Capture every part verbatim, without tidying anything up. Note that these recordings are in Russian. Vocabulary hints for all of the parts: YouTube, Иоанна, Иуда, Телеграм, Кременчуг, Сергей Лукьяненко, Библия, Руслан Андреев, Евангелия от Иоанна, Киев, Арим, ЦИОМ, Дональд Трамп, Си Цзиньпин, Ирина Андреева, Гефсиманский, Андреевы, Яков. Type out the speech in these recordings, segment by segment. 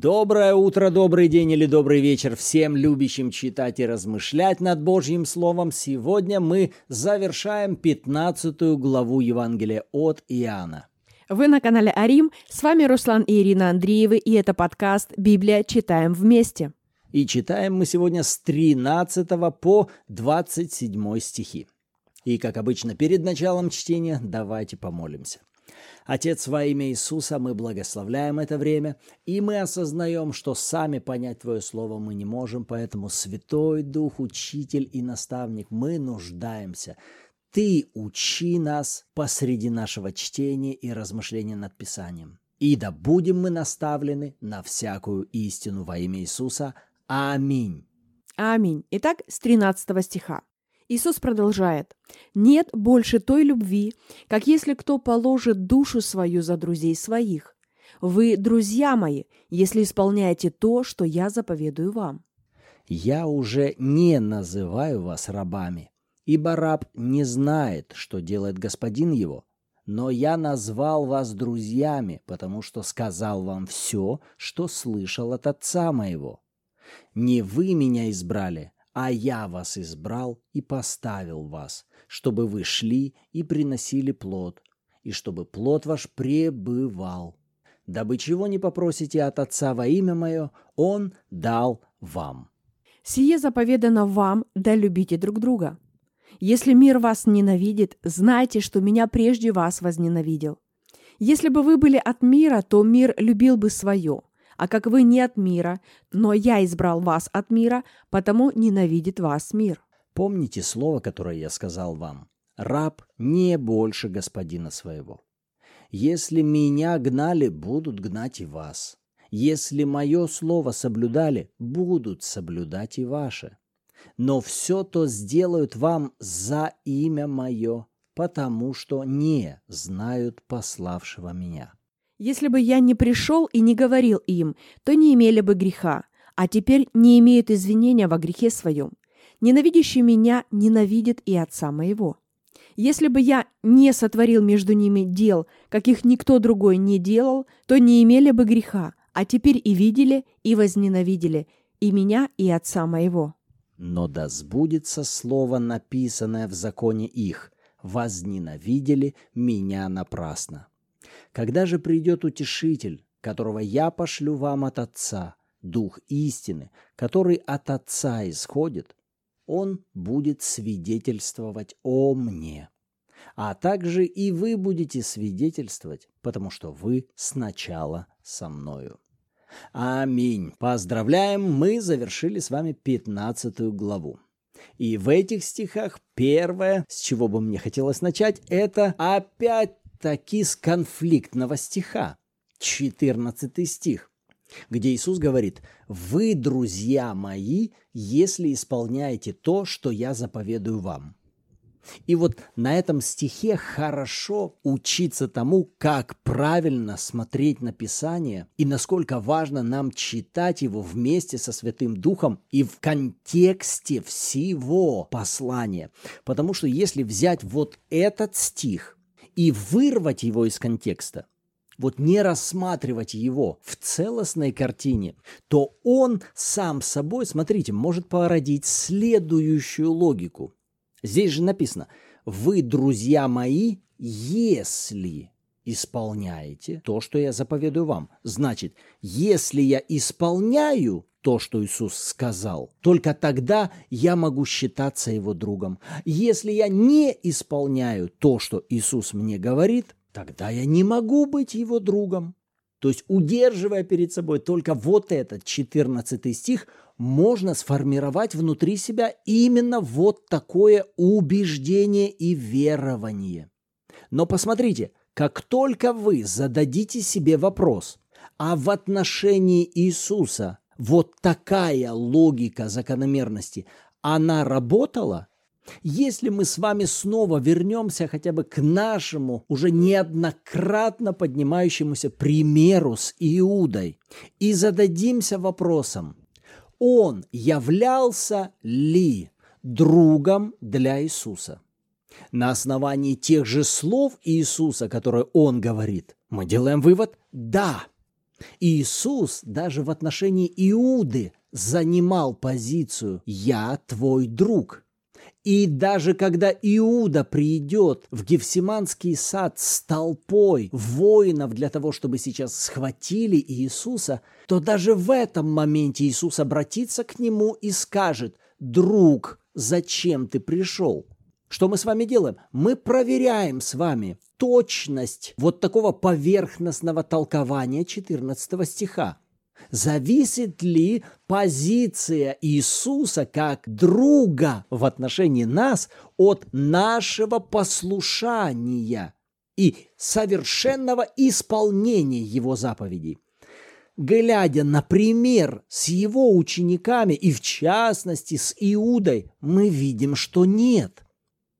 Доброе утро, добрый день или добрый вечер всем любящим читать и размышлять над Божьим Словом. Сегодня мы завершаем пятнадцатую главу Евангелия от Иоанна. Вы на канале Арим, с вами Руслан и Ирина Андреевы, и это подкаст «Библия. Читаем вместе». И читаем мы сегодня с тринадцатого по двадцать седьмой стихи. И, как обычно, перед началом чтения давайте помолимся. Отец, во имя Иисуса, мы благословляем это время, и мы осознаем, что сами понять Твое Слово мы не можем, поэтому, Святой Дух, Учитель и Наставник, мы нуждаемся. Ты учи нас посреди нашего чтения и размышления над Писанием. И да будем мы наставлены на всякую истину во имя Иисуса. Аминь. Аминь. Итак, с тринадцатого стиха. Иисус продолжает. «Нет больше той любви, как если кто положит душу свою за друзей своих. Вы друзья мои, если исполняете то, что я заповедую вам». «Я уже не называю вас рабами, ибо раб не знает, что делает господин его. Но я назвал вас друзьями, потому что сказал вам все, что слышал от Отца моего. Не вы меня избрали, а я вас избрал и поставил вас, чтобы вы шли и приносили плод, и чтобы плод ваш пребывал. Дабы чего не попросите от Отца во имя мое, Он дал вам». «Сие заповедано вам, да любите друг друга. Если мир вас ненавидит, знайте, что меня прежде вас возненавидел. Если бы вы были от мира, то мир любил бы свое». А как вы не от мира, но я избрал вас от мира, потому ненавидит вас мир. Помните слово, которое я сказал вам. Раб не больше господина своего. Если меня гнали, будут гнать и вас. Если мое слово соблюдали, будут соблюдать и ваше. Но все то сделают вам за имя мое, потому что не знают пославшего меня. Если бы я не пришел и не говорил им, то не имели бы греха, а теперь не имеют извинения во грехе своем. Ненавидящий меня ненавидит и Отца моего. Если бы я не сотворил между ними дел, каких никто другой не делал, то не имели бы греха, а теперь и видели, и возненавидели, и меня, и Отца моего. Но да сбудется слово, написанное в законе их: возненавидели меня напрасно. Когда же придет Утешитель, которого я пошлю вам от Отца, Дух истины, который от Отца исходит, Он будет свидетельствовать о мне. А также и вы будете свидетельствовать, потому что вы сначала со мною». Аминь. Поздравляем, мы завершили с вами пятнадцатую главу. И в этих стихах первое, с чего бы мне хотелось начать, это опять таки с конфликтного стиха, четырнадцатый стих, где Иисус говорит: «Вы, друзья мои, если исполняете то, что я заповедую вам». И вот на этом стихе хорошо учиться тому, как правильно смотреть на Писание и насколько важно нам читать его вместе со Святым Духом и в контексте всего послания. Потому что если взять вот этот стих и вырвать его из контекста, вот не рассматривать его в целостной картине, то он сам собой, смотрите, может породить следующую логику. Здесь же написано: «Вы, друзья мои, если исполняете то, что я заповедую вам». Значит, если я исполняю то, что Иисус сказал, только тогда я могу считаться Его другом. Если я не исполняю то, что Иисус мне говорит, тогда я не могу быть Его другом. То есть, удерживая перед собой только вот этот четырнадцатый стих, можно сформировать внутри себя именно вот такое убеждение и верование. Но посмотрите, как только вы зададите себе вопрос: а в отношении Иисуса вот такая логика закономерности, она работала? Если мы с вами снова вернемся хотя бы к нашему, уже неоднократно поднимающемуся примеру с Иудой, и зададимся вопросом: он являлся ли другом для Иисуса? На основании тех же слов Иисуса, которые он говорит, мы делаем вывод: да. И Иисус даже в отношении Иуды занимал позицию «Я твой друг». И даже когда Иуда придет в Гефсиманский сад с толпой воинов для того, чтобы сейчас схватили Иисуса, то даже в этом моменте Иисус обратится к нему и скажет: «Друг, зачем ты пришел?» Что мы с вами делаем? Мы проверяем с вами точность вот такого поверхностного толкования четырнадцатого стиха. Зависит ли позиция Иисуса как друга в отношении нас от нашего послушания и совершенного исполнения Его заповедей? Глядя, например, с Его учениками и, в частности, с Иудой, мы видим, что нет.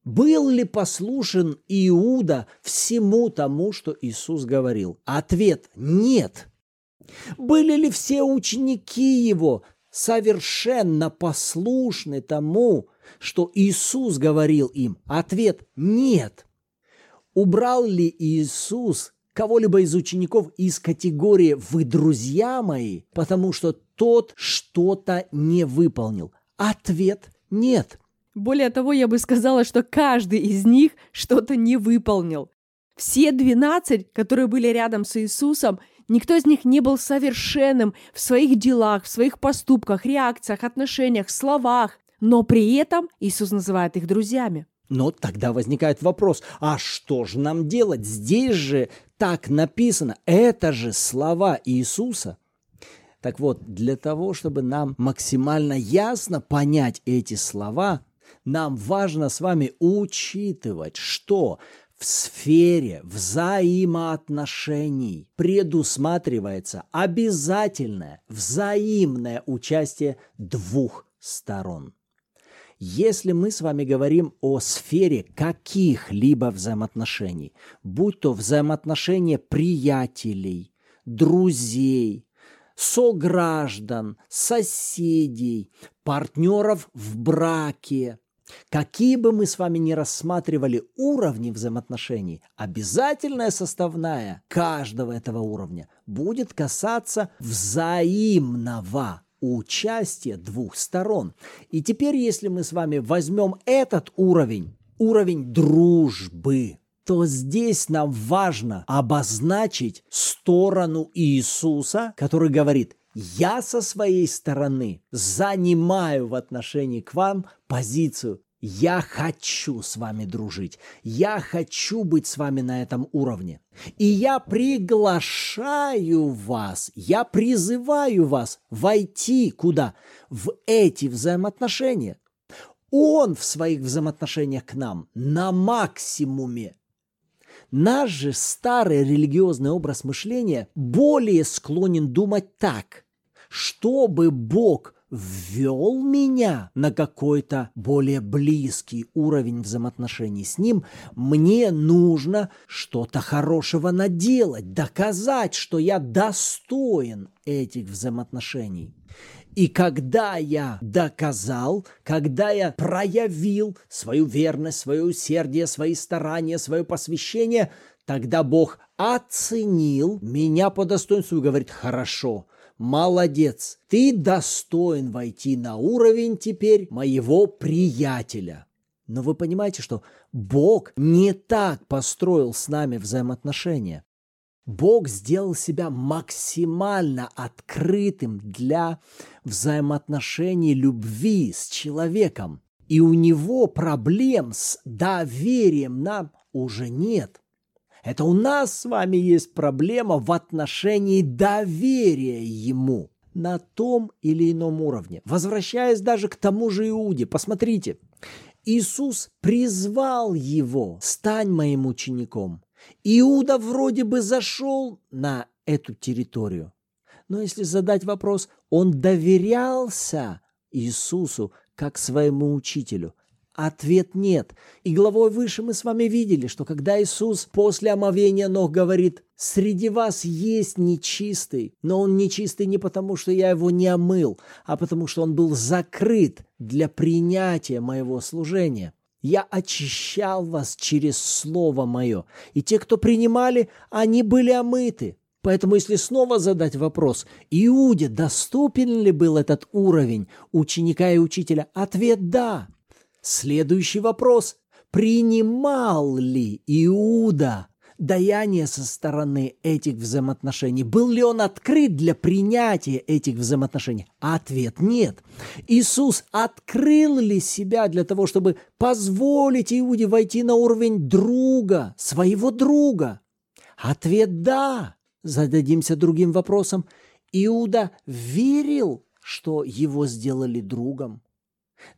Был ли послушен Иуда всему тому, что Иисус говорил? Ответ – нет. Были ли все ученики его совершенно послушны тому, что Иисус говорил им? Ответ – нет. Убрал ли Иисус кого-либо из учеников из категории «Вы друзья мои», потому что тот что-то не выполнил? Ответ – нет. Более того, я бы сказала, что каждый из них что-то не выполнил. Все двенадцать, которые были рядом с Иисусом, никто из них не был совершенным в своих делах, в своих поступках, реакциях, отношениях, словах. Но при этом Иисус называет их друзьями. Но тогда возникает вопрос: а что же нам делать? Здесь же так написано. Это же слова Иисуса. Так вот, для того, чтобы нам максимально ясно понять эти слова, нам важно с вами учитывать, что в сфере взаимоотношений предусматривается обязательное взаимное участие двух сторон. Если мы с вами говорим о сфере каких-либо взаимоотношений, будь то взаимоотношения приятелей, друзей, сограждан, соседей, партнеров в браке, какие бы мы с вами ни рассматривали уровни взаимоотношений, обязательная составная каждого этого уровня будет касаться взаимного участия двух сторон. И теперь, если мы с вами возьмем этот уровень, уровень дружбы, то здесь нам важно обозначить сторону Иисуса, который говорит: «Я со своей стороны занимаю в отношении к вам позицию «Я хочу с вами дружить», «Я хочу быть с вами на этом уровне». И я приглашаю вас, я призываю вас войти куда? В эти взаимоотношения». Он в своих взаимоотношениях к нам на максимуме. Наш же старый религиозный образ мышления более склонен думать так: чтобы Бог ввел меня на какой-то более близкий уровень взаимоотношений с Ним, мне нужно что-то хорошего наделать, доказать, что я достоин этих взаимоотношений. И когда я доказал, когда я проявил свою верность, свое усердие, свои старания, свое посвящение, тогда Бог оценил меня по достоинству и говорит: «Хорошо, молодец, ты достоин войти на уровень теперь моего приятеля». Но вы понимаете, что Бог не так построил с нами взаимоотношения. Бог сделал себя максимально открытым для взаимоотношений любви с человеком. И у него проблем с доверием нам уже нет. Это у нас с вами есть проблема в отношении доверия ему на том или ином уровне. Возвращаясь даже к тому же Иуде, посмотрите, Иисус призвал его: «Стань моим учеником». Иуда вроде бы зашел на эту территорию, но если задать вопрос, он доверялся Иисусу как своему учителю? Ответ – нет. И главой выше мы с вами видели, что когда Иисус после омовения ног говорит: «Среди вас есть нечистый, но он нечистый не потому, что я его не омыл, а потому что он был закрыт для принятия моего служения». «Я очищал вас через слово мое, и те, кто принимали, они были омыты». Поэтому если снова задать вопрос, Иуде доступен ли был этот уровень ученика и учителя, ответ – да. Следующий вопрос – принимал ли Иуда даяние со стороны этих взаимоотношений? Был ли он открыт для принятия этих взаимоотношений? Ответ – нет. Иисус открыл ли себя для того, чтобы позволить Иуде войти на уровень друга, своего друга? Ответ – да. Зададимся другим вопросом. Иуда верил, что его сделали другом?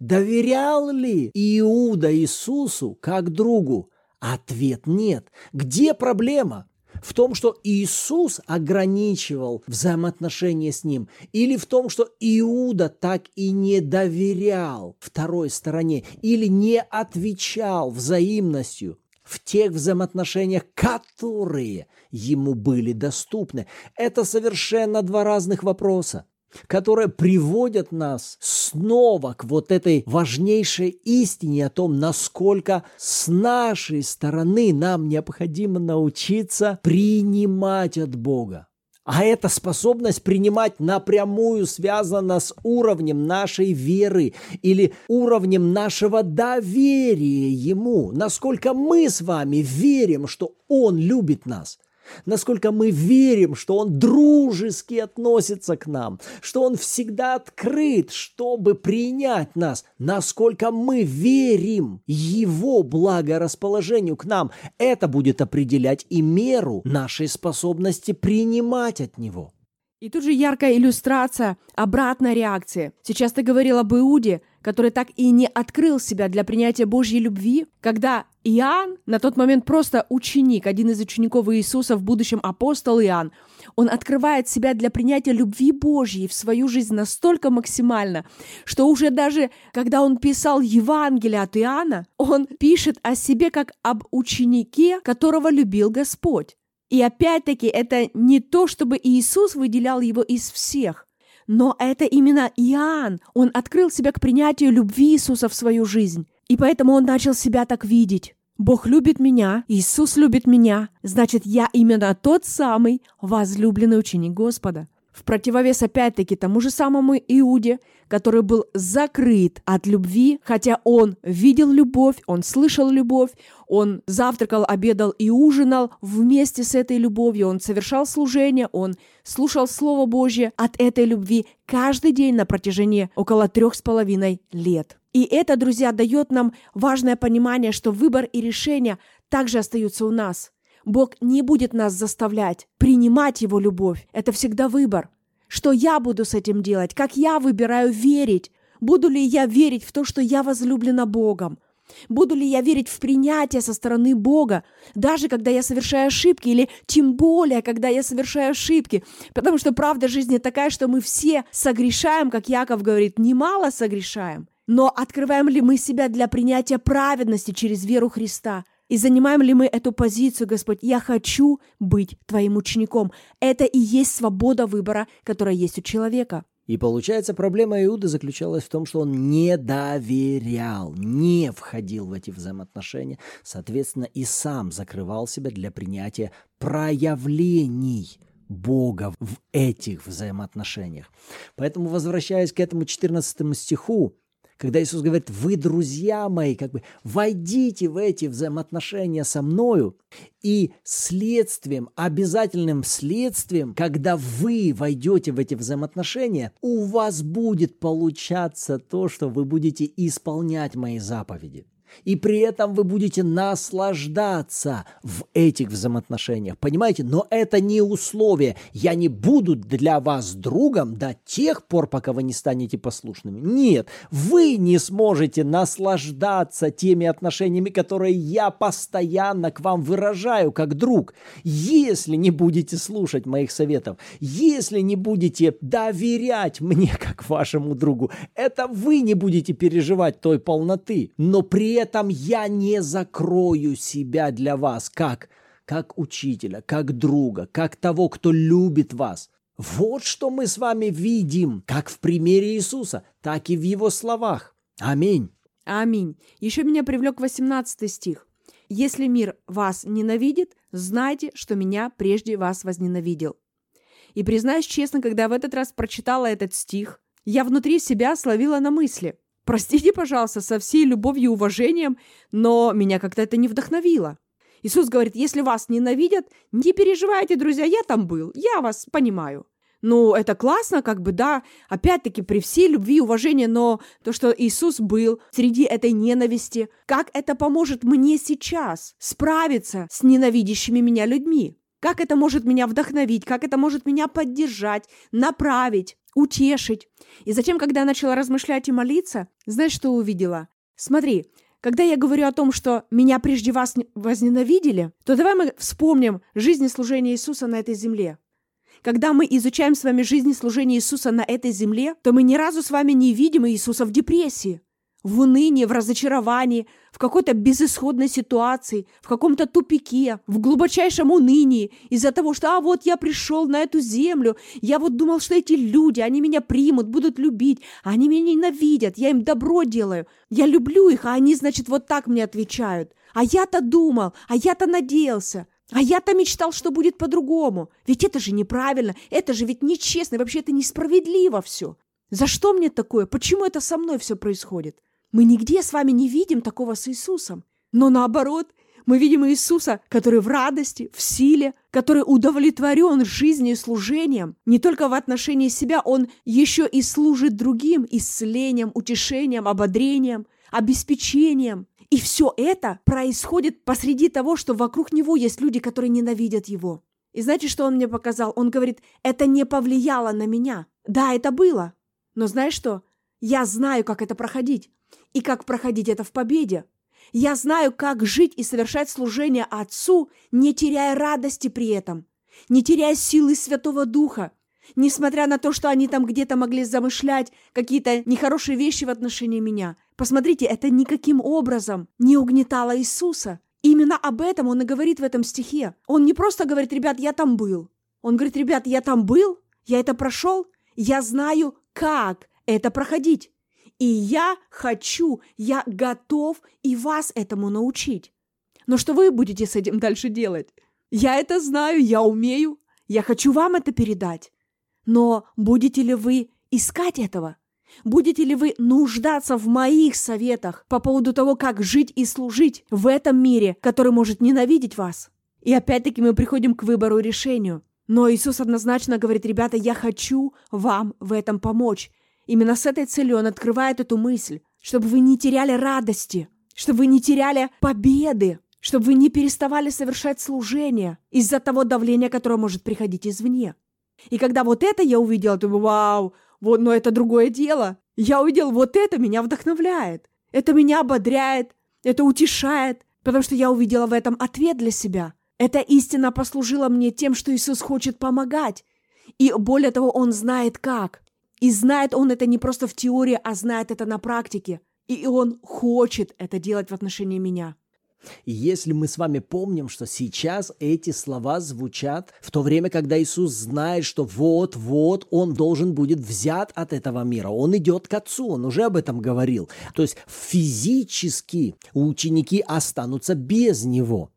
Доверял ли Иуда Иисусу как другу? Ответ – нет. Где проблема? В том, что Иисус ограничивал взаимоотношения с ним, или в том, что Иуда так и не доверял второй стороне, или не отвечал взаимностью в тех взаимоотношениях, которые ему были доступны? Это совершенно два разных вопроса, которые приводят нас снова к вот этой важнейшей истине о том, насколько с нашей стороны нам необходимо научиться принимать от Бога. А эта способность принимать напрямую связана с уровнем нашей веры или уровнем нашего доверия Ему. Насколько мы с вами верим, что Он любит нас. Насколько мы верим, что Он дружески относится к нам, что Он всегда открыт, чтобы принять нас. Насколько мы верим Его благорасположению к нам, это будет определять и меру нашей способности принимать от Него. И тут же яркая иллюстрация обратной реакции. Сейчас ты говорил об Иуде, который так и не открыл себя для принятия Божьей любви, когда Иоанн, на тот момент просто ученик, один из учеников Иисуса, в будущем апостол Иоанн, он открывает себя для принятия любви Божьей в свою жизнь настолько максимально, что уже даже когда он писал Евангелие от Иоанна, он пишет о себе как об ученике, которого любил Господь. И опять-таки, это не то, чтобы Иисус выделял его из всех, но это именно Иоанн. Он открыл себя к принятию любви Иисуса в свою жизнь, и поэтому он начал себя так видеть. Бог любит меня, Иисус любит меня, значит, я именно тот самый возлюбленный ученик Господа. В противовес опять-таки тому же самому Иуде, который был закрыт от любви, хотя он видел любовь, он слышал любовь, он завтракал, обедал и ужинал вместе с этой любовью, он совершал служение, он слушал Слово Божье от этой любви каждый день на протяжении около трех с половиной лет. И это, друзья, дает нам важное понимание, что выбор и решение также остаются у нас. Бог не будет нас заставлять принимать Его любовь. Это всегда выбор. Что я буду с этим делать? Как я выбираю верить? Буду ли я верить в то, что я возлюблена Богом? Буду ли я верить в принятие со стороны Бога, даже когда я совершаю ошибки, или тем более, когда я совершаю ошибки? Потому что правда жизни такая, что мы все согрешаем, как Яков говорит, немало согрешаем. Но открываем ли мы себя для принятия праведности через веру Христа? И занимаем ли мы эту позицию, Господь, я хочу быть Твоим учеником. Это и есть свобода выбора, которая есть у человека. И получается, проблема Иуды заключалась в том, что он не доверял, не входил в эти взаимоотношения, соответственно, и сам закрывал себя для принятия проявлений Бога в этих взаимоотношениях. Поэтому, возвращаясь к этому четырнадцатому стиху, когда Иисус говорит, вы, друзья мои, как бы войдите в эти взаимоотношения со мною, и следствием, обязательным следствием, когда вы войдете в эти взаимоотношения, у вас будет получаться то, что вы будете исполнять мои заповеди. И при этом вы будете наслаждаться в этих взаимоотношениях. Понимаете? Но это не условие. Я не буду для вас другом до тех пор, пока вы не станете послушными. Нет, вы не сможете наслаждаться теми отношениями, которые я постоянно к вам выражаю как друг, если не будете слушать моих советов, если не будете доверять мне как вашему другу. Это вы не будете переживать той полноты. Но при этом я не закрою себя для вас, как, как учителя, как друга, как того, кто любит вас. Вот что мы с вами видим, как в примере Иисуса, так и в Его словах. Аминь. Аминь. Еще меня привлек восемнадцатый стих. «Если мир вас ненавидит, знайте, что меня прежде вас возненавидел». И признаюсь честно, когда в этот раз прочитала этот стих, я внутри себя словила на мысли: простите, пожалуйста, со всей любовью и уважением, но меня как-то это не вдохновило. Иисус говорит: если вас ненавидят, не переживайте, друзья, я там был, я вас понимаю. Ну, это классно, как бы, да, опять-таки, при всей любви и уважении, но то, что Иисус был среди этой ненависти, как это поможет мне сейчас справиться с ненавидящими меня людьми? Как это может меня вдохновить? Как это может меня поддержать, направить, утешить? И затем, когда я начала размышлять и молиться, знаешь, что увидела? Смотри, когда я говорю о том, что меня прежде вас возненавидели, то давай мы вспомним жизнь и служение Иисуса на этой земле. Когда мы изучаем с вами жизнь и служение Иисуса на этой земле, то мы ни разу с вами не видим Иисуса в депрессии, в унынии, в разочаровании, в какой-то безысходной ситуации, в каком-то тупике, в глубочайшем унынии из-за того, что «а вот я пришел на эту землю, я вот думал, что эти люди, они меня примут, будут любить, они меня ненавидят, я им добро делаю, я люблю их, а они, значит, вот так мне отвечают, а я-то думал, а я-то надеялся». А я-то мечтал, что будет по-другому. Ведь это же неправильно, это же ведь нечестно, вообще это несправедливо все. За что мне такое? Почему это со мной все происходит? Мы нигде с вами не видим такого с Иисусом. Но наоборот, мы видим Иисуса, который в радости, в силе, который удовлетворен жизнью и служением. Не только в отношении себя, он еще и служит другим исцелением, утешением, ободрением, обеспечением. И все это происходит посреди того, что вокруг него есть люди, которые ненавидят его. И знаете, что он мне показал? Он говорит: это не повлияло на меня. Да, это было. Но знаешь что? Я знаю, как это проходить. И как проходить это в победе. Я знаю, как жить и совершать служение Отцу, не теряя радости при этом, не теряя силы Святого Духа, несмотря на то, что они там где-то могли замышлять какие-то нехорошие вещи в отношении меня. Посмотрите, это никаким образом не угнетало Иисуса. Именно об этом он и говорит в этом стихе. Он не просто говорит: ребят, я там был. Он говорит: ребят, я там был, я это прошел, я знаю, как это проходить. И я хочу, я готов и вас этому научить. Но что вы будете с этим дальше делать? Я это знаю, я умею, я хочу вам это передать. Но будете ли вы искать этого? Будете ли вы нуждаться в моих советах по поводу того, как жить и служить в этом мире, который может ненавидеть вас? И опять-таки мы приходим к выбору и решению. Но Иисус однозначно говорит: ребята, я хочу вам в этом помочь. Именно с этой целью он открывает эту мысль, чтобы вы не теряли радости, чтобы вы не теряли победы, чтобы вы не переставали совершать служение из-за того давления, которое может приходить извне. И когда вот это я увидела, то думаю: вау, вот, но это другое дело. Я увидела, вот это меня вдохновляет, это меня ободряет, это утешает, потому что я увидела в этом ответ для себя. Эта истина послужила мне тем, что Иисус хочет помогать. И более того, Он знает как. И знает Он это не просто в теории, а знает это на практике. И Он хочет это делать в отношении меня. И если мы с вами помним, что сейчас эти слова звучат в то время, когда Иисус знает, что вот-вот Он должен будет взят от этого мира. Он идет к Отцу, Он уже об этом говорил. То есть физически ученики останутся без Него.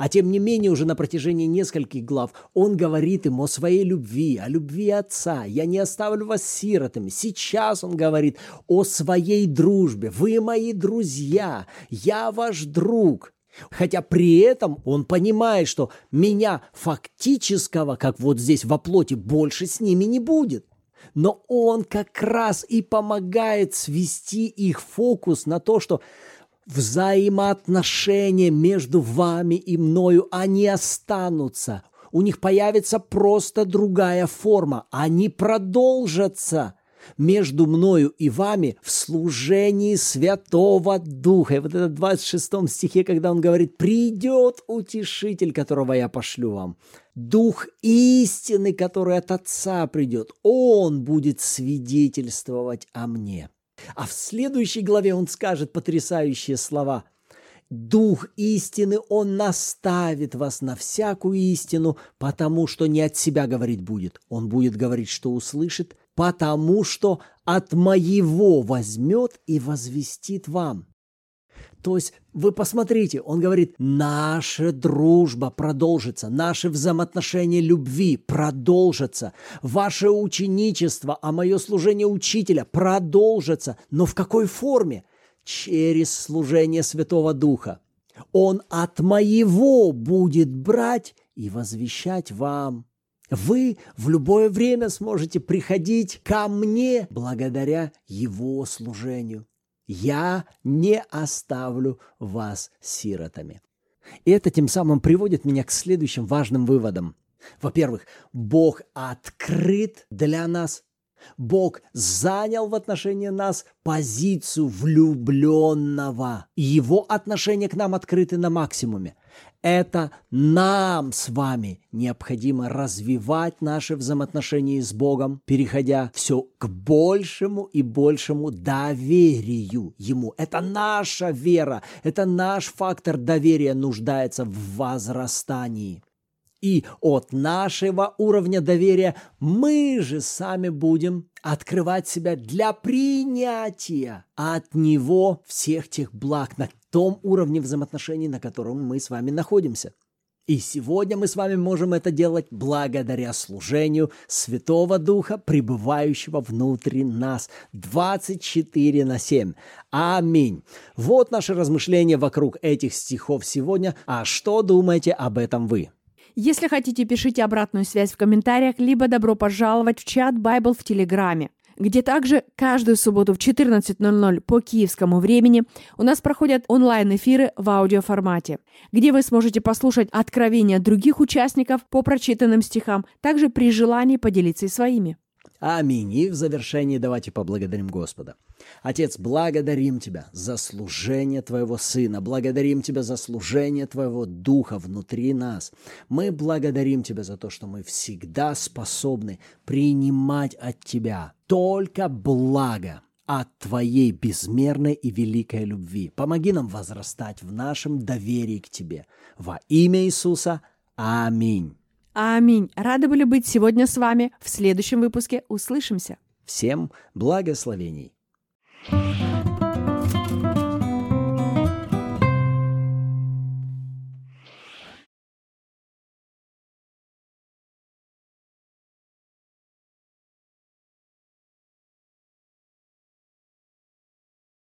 А тем не менее, уже на протяжении нескольких глав он говорит им о своей любви, о любви Отца. «Я не оставлю вас сиротами». Сейчас он говорит о своей дружбе. «Вы мои друзья, я ваш друг». Хотя при этом он понимает, что меня фактического, как вот здесь во плоти, больше с ними не будет. Но он как раз и помогает свести их фокус на то, что взаимоотношения между вами и мною, они останутся. У них появится просто другая форма. Они продолжатся между мною и вами в служении Святого Духа. И вот это в двадцать шестом стихе, когда он говорит: «Придет утешитель, которого я пошлю вам, Дух истины, который от Отца придет, Он будет свидетельствовать о мне». А в следующей главе он скажет потрясающие слова: «Дух истины, Он наставит вас на всякую истину, потому что не от себя говорить будет, Он будет говорить, что услышит, потому что от Моего возьмет и возвестит вам». То есть вы посмотрите, он говорит, наша дружба продолжится, наши взаимоотношения любви продолжатся, ваше ученичество, а мое служение учителя продолжится. Но в какой форме? Через служение Святого Духа. Он от моего будет брать и возвещать вам. Вы в любое время сможете приходить ко мне благодаря его служению. Я не оставлю вас сиротами. И это тем самым приводит меня к следующим важным выводам. Во-первых, Бог открыт для нас. Бог занял в отношении нас позицию влюбленного. И его отношение к нам открыты на максимуме. Это нам с вами необходимо развивать наши взаимоотношения с Богом, переходя все к большему и большему доверию Ему. Это наша вера, это наш фактор доверия нуждается в возрастании. И от нашего уровня доверия мы же сами будем открывать себя для принятия от Него всех тех благ на том уровне взаимоотношений, на котором мы с вами находимся. И сегодня мы с вами можем это делать благодаря служению Святого Духа, пребывающего внутри нас двадцать четыре на семь. Аминь. Вот наши размышления вокруг этих стихов сегодня. А что думаете об этом вы? Если хотите, пишите обратную связь в комментариях, либо добро пожаловать в чат Bible в Телеграме, где также каждую субботу в четырнадцать ноль ноль по киевскому времени у нас проходят онлайн-эфиры в аудиоформате, где вы сможете послушать откровения других участников по прочитанным стихам, также при желании поделиться и своими. Аминь. И в завершении давайте поблагодарим Господа. Отец, благодарим Тебя за служение Твоего Сына, благодарим Тебя за служение Твоего Духа внутри нас. Мы благодарим Тебя за то, что мы всегда способны принимать от Тебя только благо от Твоей безмерной и великой любви. Помоги нам возрастать в нашем доверии к Тебе. Во имя Иисуса. Аминь. Аминь. Рады были быть сегодня с вами. В следующем выпуске услышимся. Всем благословений.